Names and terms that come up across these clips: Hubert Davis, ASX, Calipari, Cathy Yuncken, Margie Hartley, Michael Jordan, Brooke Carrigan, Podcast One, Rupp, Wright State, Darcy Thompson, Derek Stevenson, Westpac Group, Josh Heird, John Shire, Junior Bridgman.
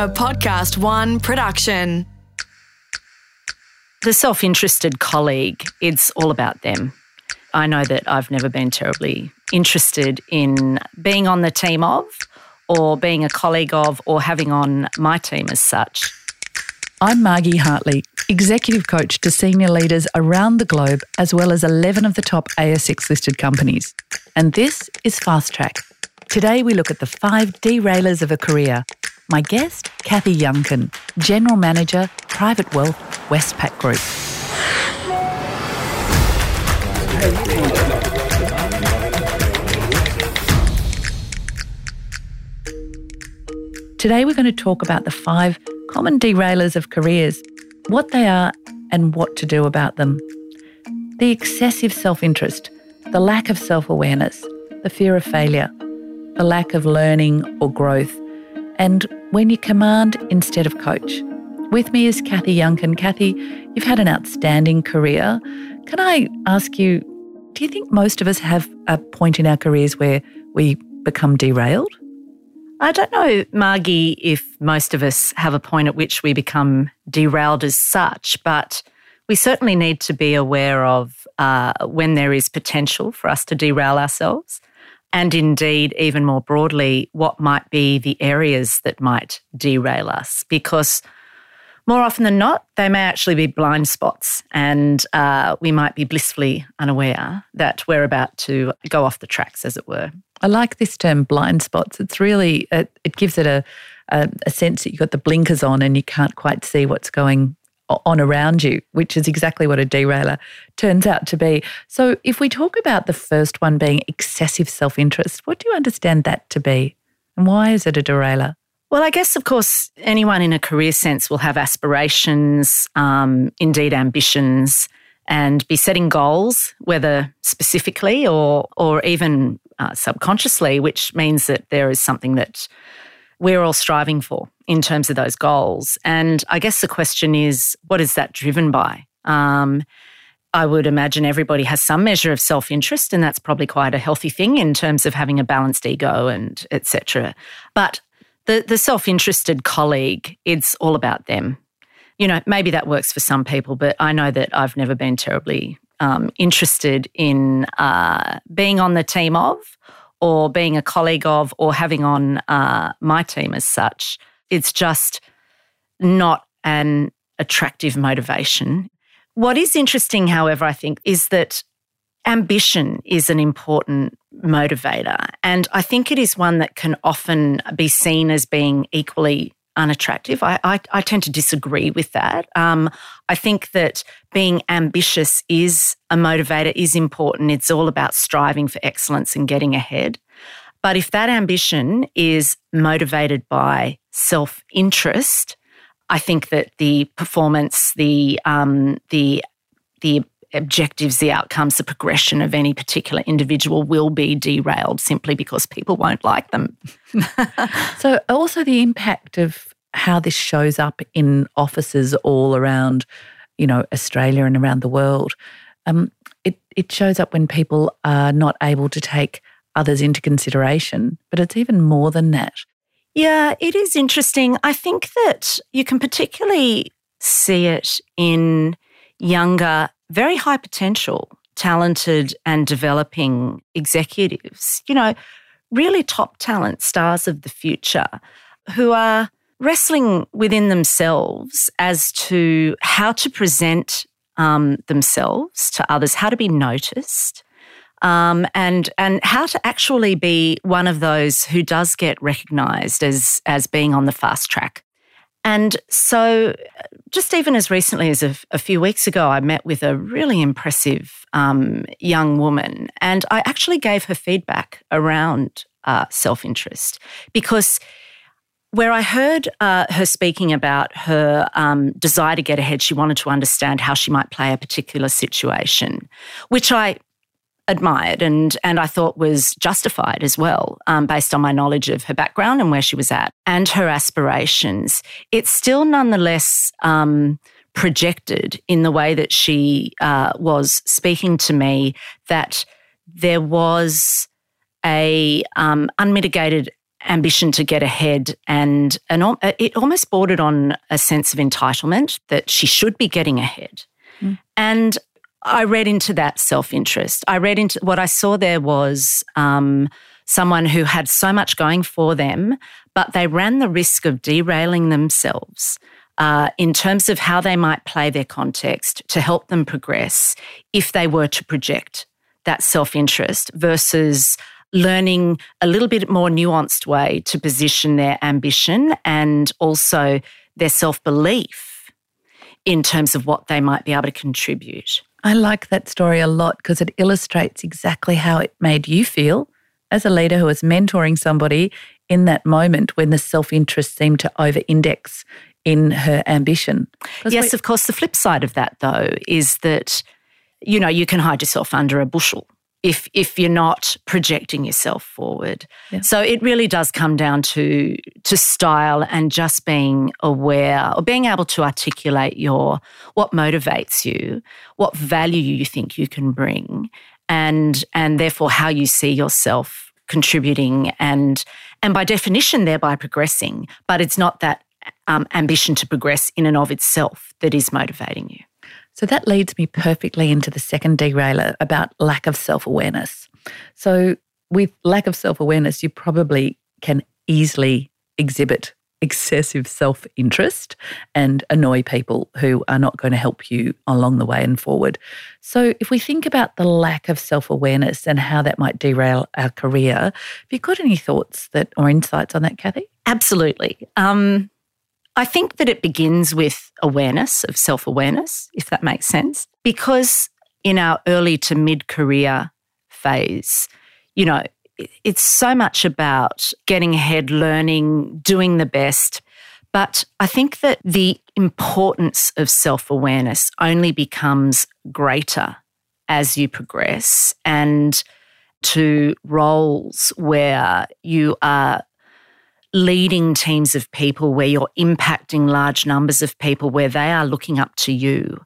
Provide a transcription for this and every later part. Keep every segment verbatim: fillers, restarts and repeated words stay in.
A Podcast One production. The self-interested colleague, it's all about them. I know that I've never been terribly interested in being on the team of, or being a colleague of, or having on my team as such. I'm Margie Hartley, executive coach to senior leaders around the globe, as well as eleven of the top A S X listed companies. And this is Fast Track. Today we look at the five derailers of a career. My guest, Cathy Yuncken, General Manager, Private Wealth, Westpac Group. Today we're going to talk about the five common derailers of careers, what they are and what to do about them. The excessive self-interest, the lack of self-awareness, the fear of failure, the lack of learning or growth, and when you command instead of coach. With me is Cathy Yuncken. Cathy, you've had an outstanding career. Can I ask you, do you think most of us have a point in our careers where we become derailed? I don't know, Margie, if most of us have a point at which we become derailed as such, but we certainly need to be aware of uh, when there is potential for us to derail ourselves. And indeed, even more broadly, what might be the areas that might derail us? Because more often than not, they may actually be blind spots, and uh, we might be blissfully unaware that we're about to go off the tracks, as it were. I like this term, blind spots. It's really, it, it gives it a, a, a sense that you've got the blinkers on and you can't quite see what's going on around you, which is exactly what a derailer turns out to be. So if we talk about the first one being excessive self-interest, what do you understand that to be? And why is it a derailer? Well, I guess, of course, anyone in a career sense will have aspirations, um, indeed ambitions, and be setting goals, whether specifically or or even uh, subconsciously, which means that there is something that we're all striving for in terms of those goals. And I guess the question is, what is that driven by? Um, I would imagine everybody has some measure of self-interest, and that's probably quite a healthy thing in terms of having a balanced ego and et cetera. But the, the self-interested colleague, it's all about them. You know, maybe that works for some people, but I know that I've never been terribly um, interested in uh, being on the team of, or being a colleague of, or having on uh, my team as such. It's just not an attractive motivation. What is interesting, however, I think, is that ambition is an important motivator. And I think it is one that can often be seen as being equally unattractive. I, I, I tend to disagree with that. Um, I think that being ambitious is a motivator, is important. It's all about striving for excellence and getting ahead. But if that ambition is motivated by self-interest, I think that the performance, the um, the the objectives, the outcomes, the progression of any particular individual will be derailed simply because people won't like them. So also the impact of how this shows up in offices all around, you know, Australia and around the world. Um, it, it shows up when people are not able to take others into consideration, but it's even more than that. Yeah, it is interesting. I think that you can particularly see it in younger, very high potential, talented and developing executives, you know, really top talent, stars of the future, who are wrestling within themselves as to how to present um, themselves to others, how to be noticed, um, and and how to actually be one of those who does get recognised as, as being on the fast track. And so just even as recently as a, a few weeks ago, I met with a really impressive um, young woman, and I actually gave her feedback around uh, self-interest, because where I heard uh, her speaking about her um, desire to get ahead, she wanted to understand how she might play a particular situation, which I admired and and I thought was justified as well, um, based on my knowledge of her background and where she was at and her aspirations. It's still nonetheless um, projected in the way that she uh, was speaking to me that there was a um, unmitigated ambition to get ahead, and an, it almost bordered on a sense of entitlement that she should be getting ahead. Mm. And I read into that self-interest. I read into what I saw there was um, someone who had so much going for them, but they ran the risk of derailing themselves uh, in terms of how they might play their context to help them progress if they were to project that self-interest versus learning a little bit more nuanced way to position their ambition and also their self-belief in terms of what they might be able to contribute. I like that story a lot because it illustrates exactly how it made you feel as a leader who was mentoring somebody in that moment when the self-interest seemed to over-index in her ambition. Yes, we- of course, the flip side of that, though, is that, you know, you can hide yourself under a bushel if if you're not projecting yourself forward. Yeah. So it really does come down to to style and just being aware or being able to articulate your what motivates you, what value you think you can bring, and and therefore how you see yourself contributing and and by definition thereby progressing. But it's not that um, ambition to progress in and of itself that is motivating you. So that leads me perfectly into the second derailer about lack of self-awareness. So with lack of self-awareness, you probably can easily exhibit excessive self-interest and annoy people who are not going to help you along the way and forward. So if we think about the lack of self-awareness and how that might derail our career, have you got any thoughts that or insights on that, Cathy? Absolutely. Um I think that it begins with awareness of self-awareness, if that makes sense, because in our early to mid-career phase, you know, it's so much about getting ahead, learning, doing the best. But I think that the importance of self-awareness only becomes greater as you progress and to roles where you are leading teams of people, where you're impacting large numbers of people, where they are looking up to you.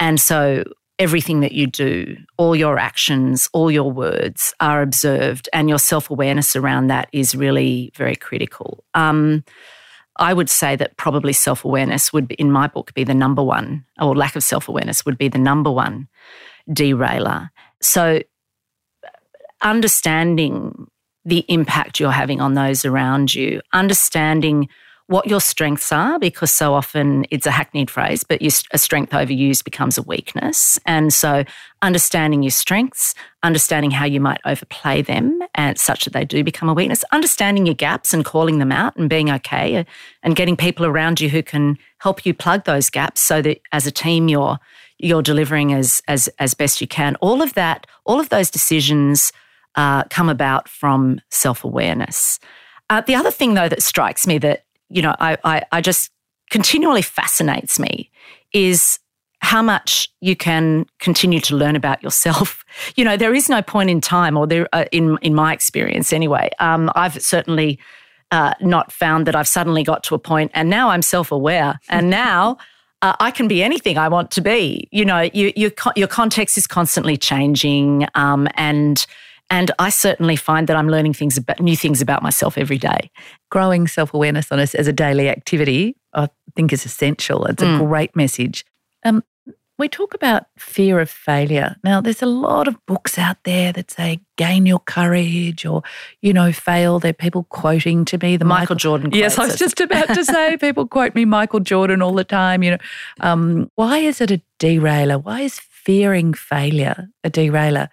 And so everything that you do, all your actions, all your words are observed, and your self-awareness around that is really very critical. Um, I would say that probably self-awareness would, in my book, be the number one, or lack of self-awareness would be the number one derailer. So understanding the impact you're having on those around you, understanding what your strengths are, because so often it's a hackneyed phrase, but your, a strength overused becomes a weakness. And so understanding your strengths, understanding how you might overplay them and such that they do become a weakness, understanding your gaps and calling them out and being okay and getting people around you who can help you plug those gaps so that as a team you're you're delivering as as as best you can. All of that, all of those decisions Uh, come about from self-awareness. Uh, the other thing, though, that strikes me that, you know, I, I, I just continually fascinates me is how much you can continue to learn about yourself. You know, there is no point in time, or there, uh, in in my experience anyway. Um, I've certainly uh, not found that I've suddenly got to a point and now I'm self-aware and now Uh, I can be anything I want to be. You know, you, you, your context is constantly changing, um, and and I certainly find that I'm learning things about, new things about myself every day. Growing self-awareness on us as a daily activity, I think, is essential. It's a mm. great message. Um, we talk about fear of failure. Now, there's a lot of books out there that say gain your courage or, you know, fail. There are people quoting to me the Michael, Michael Jordan. Yes, I was just about to say people quote me Michael Jordan all the time. You know, um, why is it a derailer? Why is fearing failure a derailer?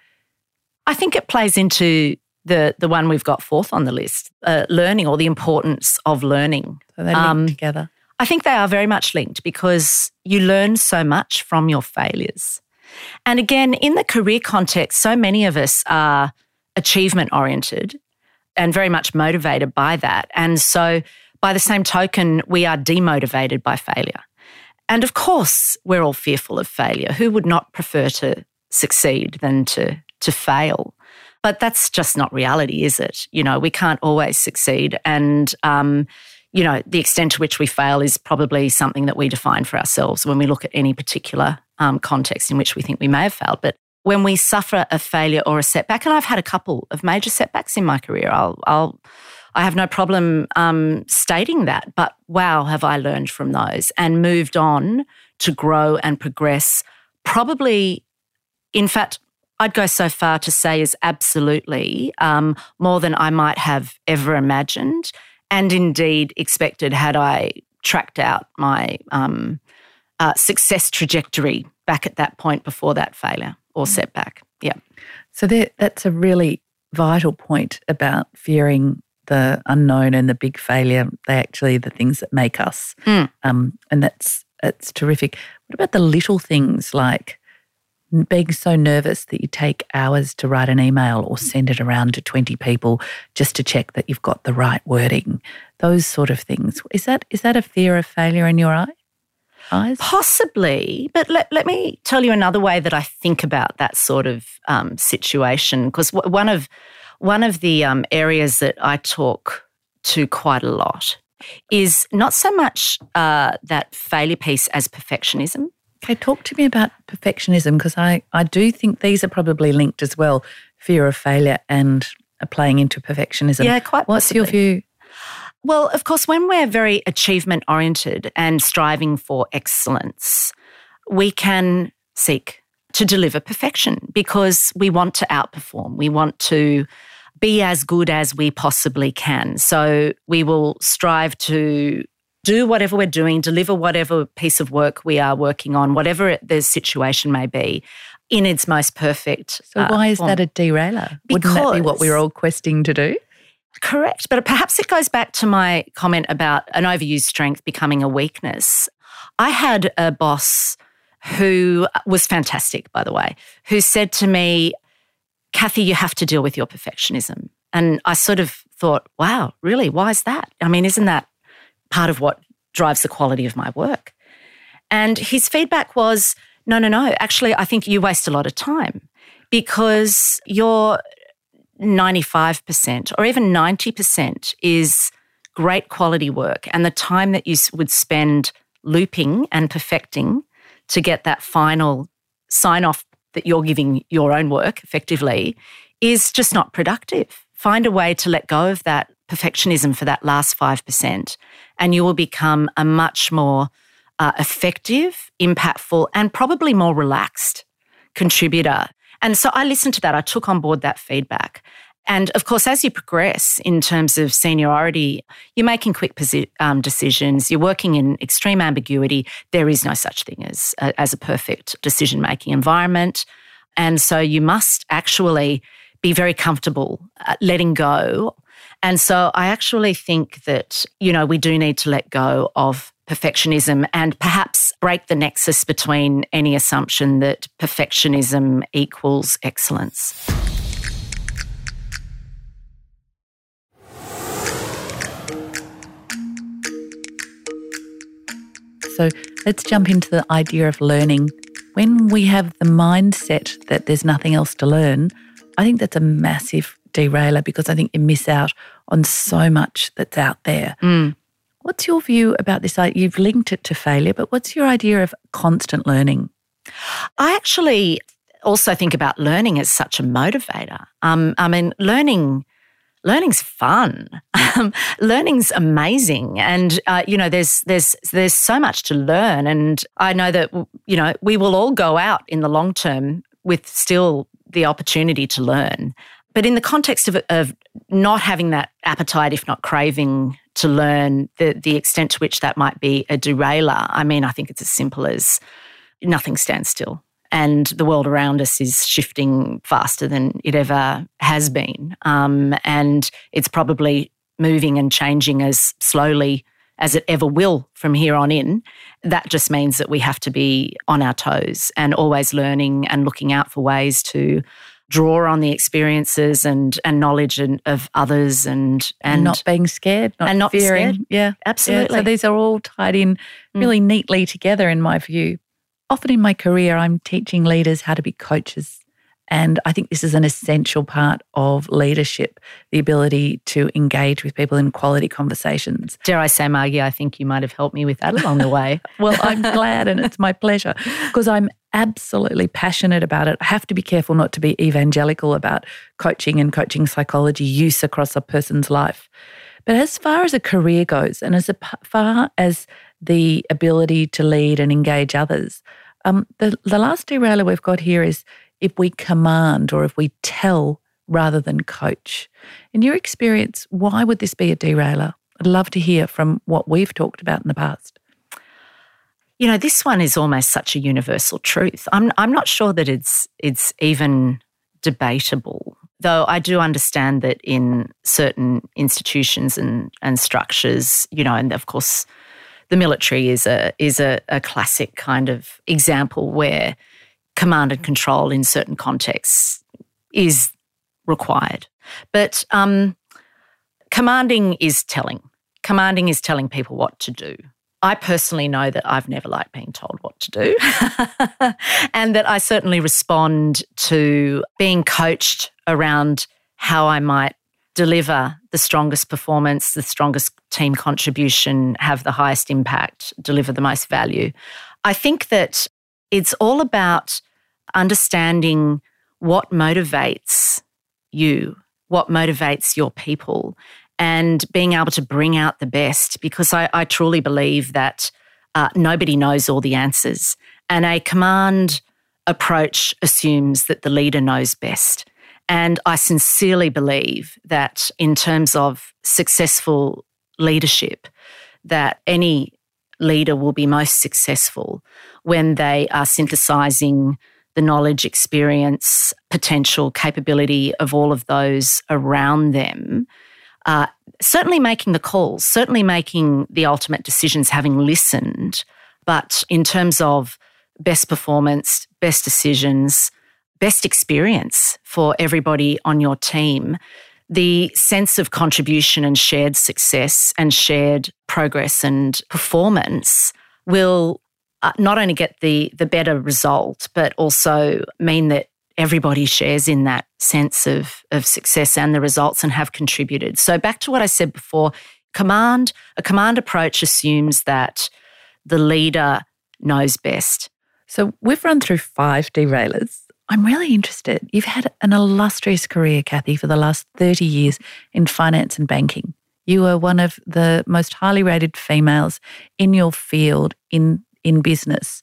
I think it plays into the the one we've got fourth on the list, uh, learning, or the importance of learning. So they're linked um, together. I think they are very much linked because you learn so much from your failures. And again, in the career context, so many of us are achievement-oriented and very much motivated by that. And so by the same token, we are demotivated by failure. And of course, we're all fearful of failure. Who would not prefer to succeed than to to fail? But that's just not reality, is it? You know, we can't always succeed, and um, you know, the extent to which we fail is probably something that we define for ourselves when we look at any particular um, context in which we think we may have failed. But when we suffer a failure or a setback, and I've had a couple of major setbacks in my career, I'll, I'll, I have no problem um, stating that, but wow, have I learned from those and moved on to grow and progress. Probably, in fact, I'd go so far to say is absolutely um, more than I might have ever imagined and indeed expected had I tracked out my um, uh, success trajectory back at that point before that failure or mm-hmm. setback. Yeah. So there, that's a really vital point about fearing the unknown and the big failure. They're actually the things that make us. Mm. Um, and that's it's terrific. What about the little things like being so nervous that you take hours to write an email or send it around to twenty people just to check that you've got the right wording, those sort of things? Is that is that a fear of failure in your eye? eyes? Possibly, but let, let me tell you another way that I think about that sort of um, situation, because w- one of one of the um, areas that I talk to quite a lot is not so much uh, that failure piece as perfectionism. Okay, talk to me about perfectionism, because I, I do think these are probably linked as well, fear of failure and playing into perfectionism. Yeah, quite What's possibly. your view? Well, of course, when we're very achievement-oriented and striving for excellence, we can seek to deliver perfection because we want to outperform. We want to be as good as we possibly can. So we will strive to do whatever we're doing, deliver whatever piece of work we are working on, whatever the situation may be, in its most perfect So uh, why is form. that a derailer? Because, wouldn't that be what we're all questing to do? Correct. But perhaps it goes back to my comment about an overused strength becoming a weakness. I had a boss who was fantastic, by the way, who said to me, Cathy, you have to deal with your perfectionism. And I sort of thought, wow, really? Why is that? I mean, isn't that part of what drives the quality of my work? And his feedback was, no, no, no. Actually, I think you waste a lot of time because you're ninety-five percent or even ninety percent is great quality work, and the time that you would spend looping and perfecting to get that final sign-off that you're giving your own work effectively is just not productive. Find a way to let go of that perfectionism for that last five percent and you will become a much more uh, effective, impactful and probably more relaxed contributor. And so I listened to that. I took on board that feedback. And of course, as you progress in terms of seniority, you're making quick posi- um, decisions. You're working in extreme ambiguity. There is no such thing as a, as a perfect decision-making environment. And so you must actually be very comfortable at letting go. And so I actually think that, you know, we do need to let go of perfectionism and perhaps break the nexus between any assumption that perfectionism equals excellence. So let's jump into the idea of learning. When we have the mindset that there's nothing else to learn, I think that's a massive derailer because I think you miss out on so much that's out there. Mm. What's your view about this? You've linked it to failure, but what's your idea of constant learning? I actually also think about learning as such a motivator. Um, I mean, learning, learning's fun. Learning's amazing, and uh, you know, there's there's there's so much to learn. And I know that you know we will all go out in the long term with still the opportunity to learn. But in the context of, of not having that appetite, if not craving, to learn, the, the extent to which that might be a derailer, I mean, I think it's as simple as nothing stands still and the world around us is shifting faster than it ever has been. Um, and it's probably moving and changing as slowly as it ever will from here on in. That just means that we have to be on our toes and always learning and looking out for ways to draw on the experiences and, and knowledge and, of others and, and... And not being scared, not and not fearing. Scared. Yeah, absolutely. Yeah, so these are all tied in really mm. neatly together in my view. Often in my career, I'm teaching leaders how to be coaches, and I think this is an essential part of leadership, the ability to engage with people in quality conversations. Dare I say, Margie, I think you might have helped me with that along the way. Well, I'm glad and it's my pleasure because I'm absolutely passionate about it. I have to be careful not to be evangelical about coaching and coaching psychology use across a person's life. But as far as a career goes, and as far as the ability to lead and engage others, um, the, the last derailer we've got here is if we command or if we tell rather than coach. In your experience, why would this be a derailer? I'd love to hear from what we've talked about in the past. You know, this one is almost such a universal truth. I'm I'm not sure that it's it's even debatable, though I do understand that in certain institutions and, and structures, you know, and of course the military is a is a, a classic kind of example where command and control in certain contexts is required. But um, commanding is telling. Commanding is telling people what to do. I personally know that I've never liked being told what to do and that I certainly respond to being coached around how I might deliver the strongest performance, the strongest team contribution, have the highest impact, deliver the most value. I think that it's all about understanding what motivates you, what motivates your people, and being able to bring out the best, because I, I truly believe that uh, nobody knows all the answers. And a command approach assumes that the leader knows best. And I sincerely believe that in terms of successful leadership, that any leader will be most successful when they are synthesising the knowledge, experience, potential, capability of all of those around them. Uh, certainly making the calls, certainly making the ultimate decisions, having listened, but in terms of best performance, best decisions, best experience for everybody on your team, the sense of contribution and shared success and shared progress and performance will uh, not only get the, the better result, but also mean that everybody shares in that sense of, of success and the results and have contributed. So back to what I said before, command, a command approach assumes that the leader knows best. So we've run through five derailers. I'm really interested. You've had an illustrious career, Cathy, for the last thirty years in finance and banking. You were one of the most highly rated females in your field, in, in business.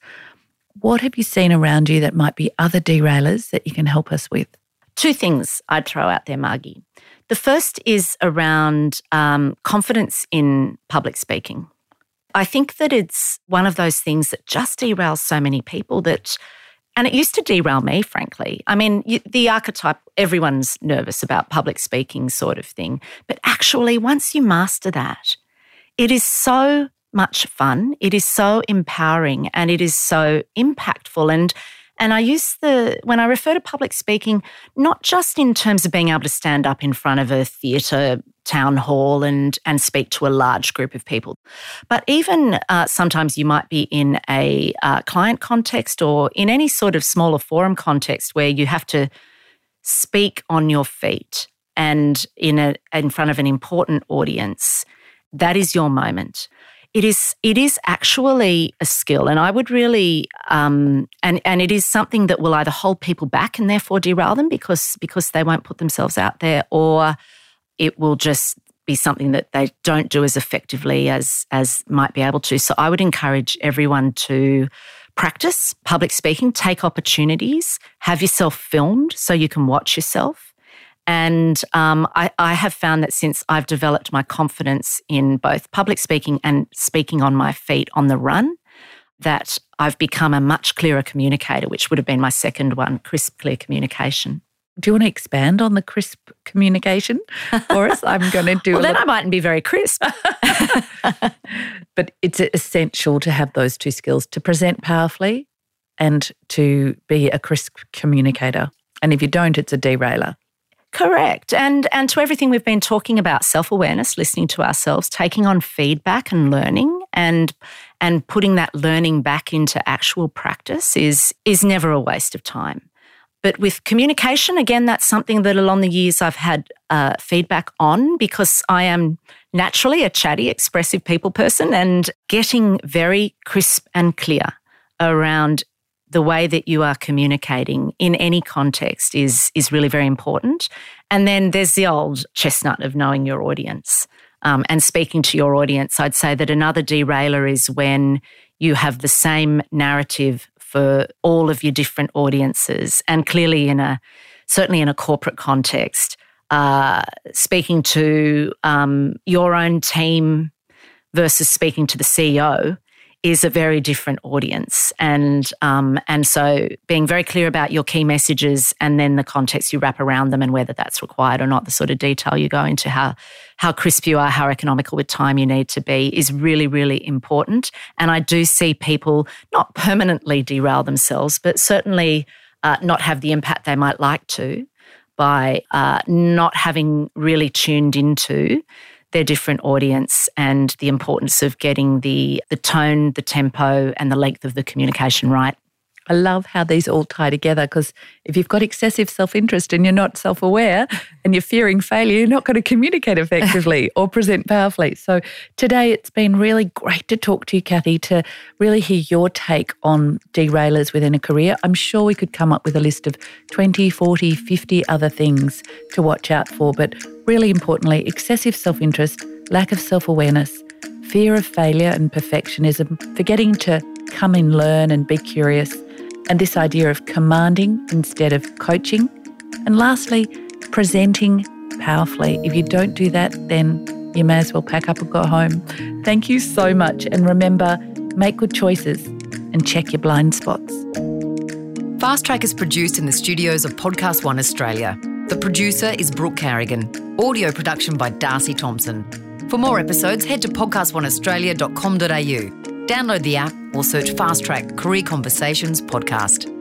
What have you seen around you that might be other derailers that you can help us with? Two things I'd throw out there, Margie. The first is around um, confidence in public speaking. I think that it's one of those things that just derails so many people that, and it used to derail me, frankly. I mean, you, the archetype, everyone's nervous about public speaking sort of thing. But actually, once you master that, it is so much fun. It is so empowering and it is so impactful. And and I use the, when I refer to public speaking, not just in terms of being able to stand up in front of a theatre town hall and, and speak to a large group of people, but even uh, sometimes you might be in a uh, client context or in any sort of smaller forum context where you have to speak on your feet and in a, in front of an important audience. That is your moment. It is it is actually a skill, and I would really, um, and, and it is something that will either hold people back and therefore derail them because, because they won't put themselves out there, or it will just be something that they don't do as effectively as, as might be able to. So I would encourage everyone to practice public speaking, take opportunities, have yourself filmed so you can watch yourself. And um, I, I have found that since I've developed my confidence in both public speaking and speaking on my feet on the run, that I've become a much clearer communicator, which would have been my second one, crisp, clear communication. Do you want to expand on the crisp communication for us? I'm going to do well, a then little... I mightn't be very crisp. But it's essential to have those two skills, to present powerfully and to be a crisp communicator. And if you don't, it's a derailer. Correct. And and to everything we've been talking about, self-awareness, listening to ourselves, taking on feedback and learning and and putting that learning back into actual practice is is never a waste of time. But with communication, again, that's something that along the years I've had uh, feedback on, because I am naturally a chatty, expressive people person, and getting very crisp and clear around the way that you are communicating in any context is is really very important. And then there's the old chestnut of knowing your audience. um, and speaking to your audience, I'd say that another derailer is when you have the same narrative for all of your different audiences. And clearly in a, certainly in a corporate context, uh, speaking to um, your own team versus speaking to the C E O is a very different audience. And um, and so being very clear about your key messages and then the context you wrap around them and whether that's required or not, the sort of detail you go into, how, how crisp you are, how economical with time you need to be is really, really important. And I do see people not permanently derail themselves, but certainly uh, not have the impact they might like to by uh, not having really tuned into their different audience and the importance of getting the the tone, the tempo and the length of the communication right. I love how these all tie together, because if you've got excessive self-interest and you're not self-aware and you're fearing failure, you're not going to communicate effectively or present powerfully. So today it's been really great to talk to you, Cathy, to really hear your take on derailers within a career. I'm sure we could come up with a list of twenty, forty, fifty other things to watch out for, but really importantly, excessive self-interest, lack of self-awareness, fear of failure and perfectionism, forgetting to come and learn and be curious, and this idea of commanding instead of coaching. And lastly, presenting powerfully. If you don't do that, then you may as well pack up and go home. Thank you so much. And remember, make good choices and check your blind spots. Fast Track is produced in the studios of Podcast One Australia. The producer is Brooke Carrigan. Audio production by Darcy Thompson. For more episodes, head to podcast one australia dot com dot a u. Download the app or search Fast Track Career Conversations Podcast.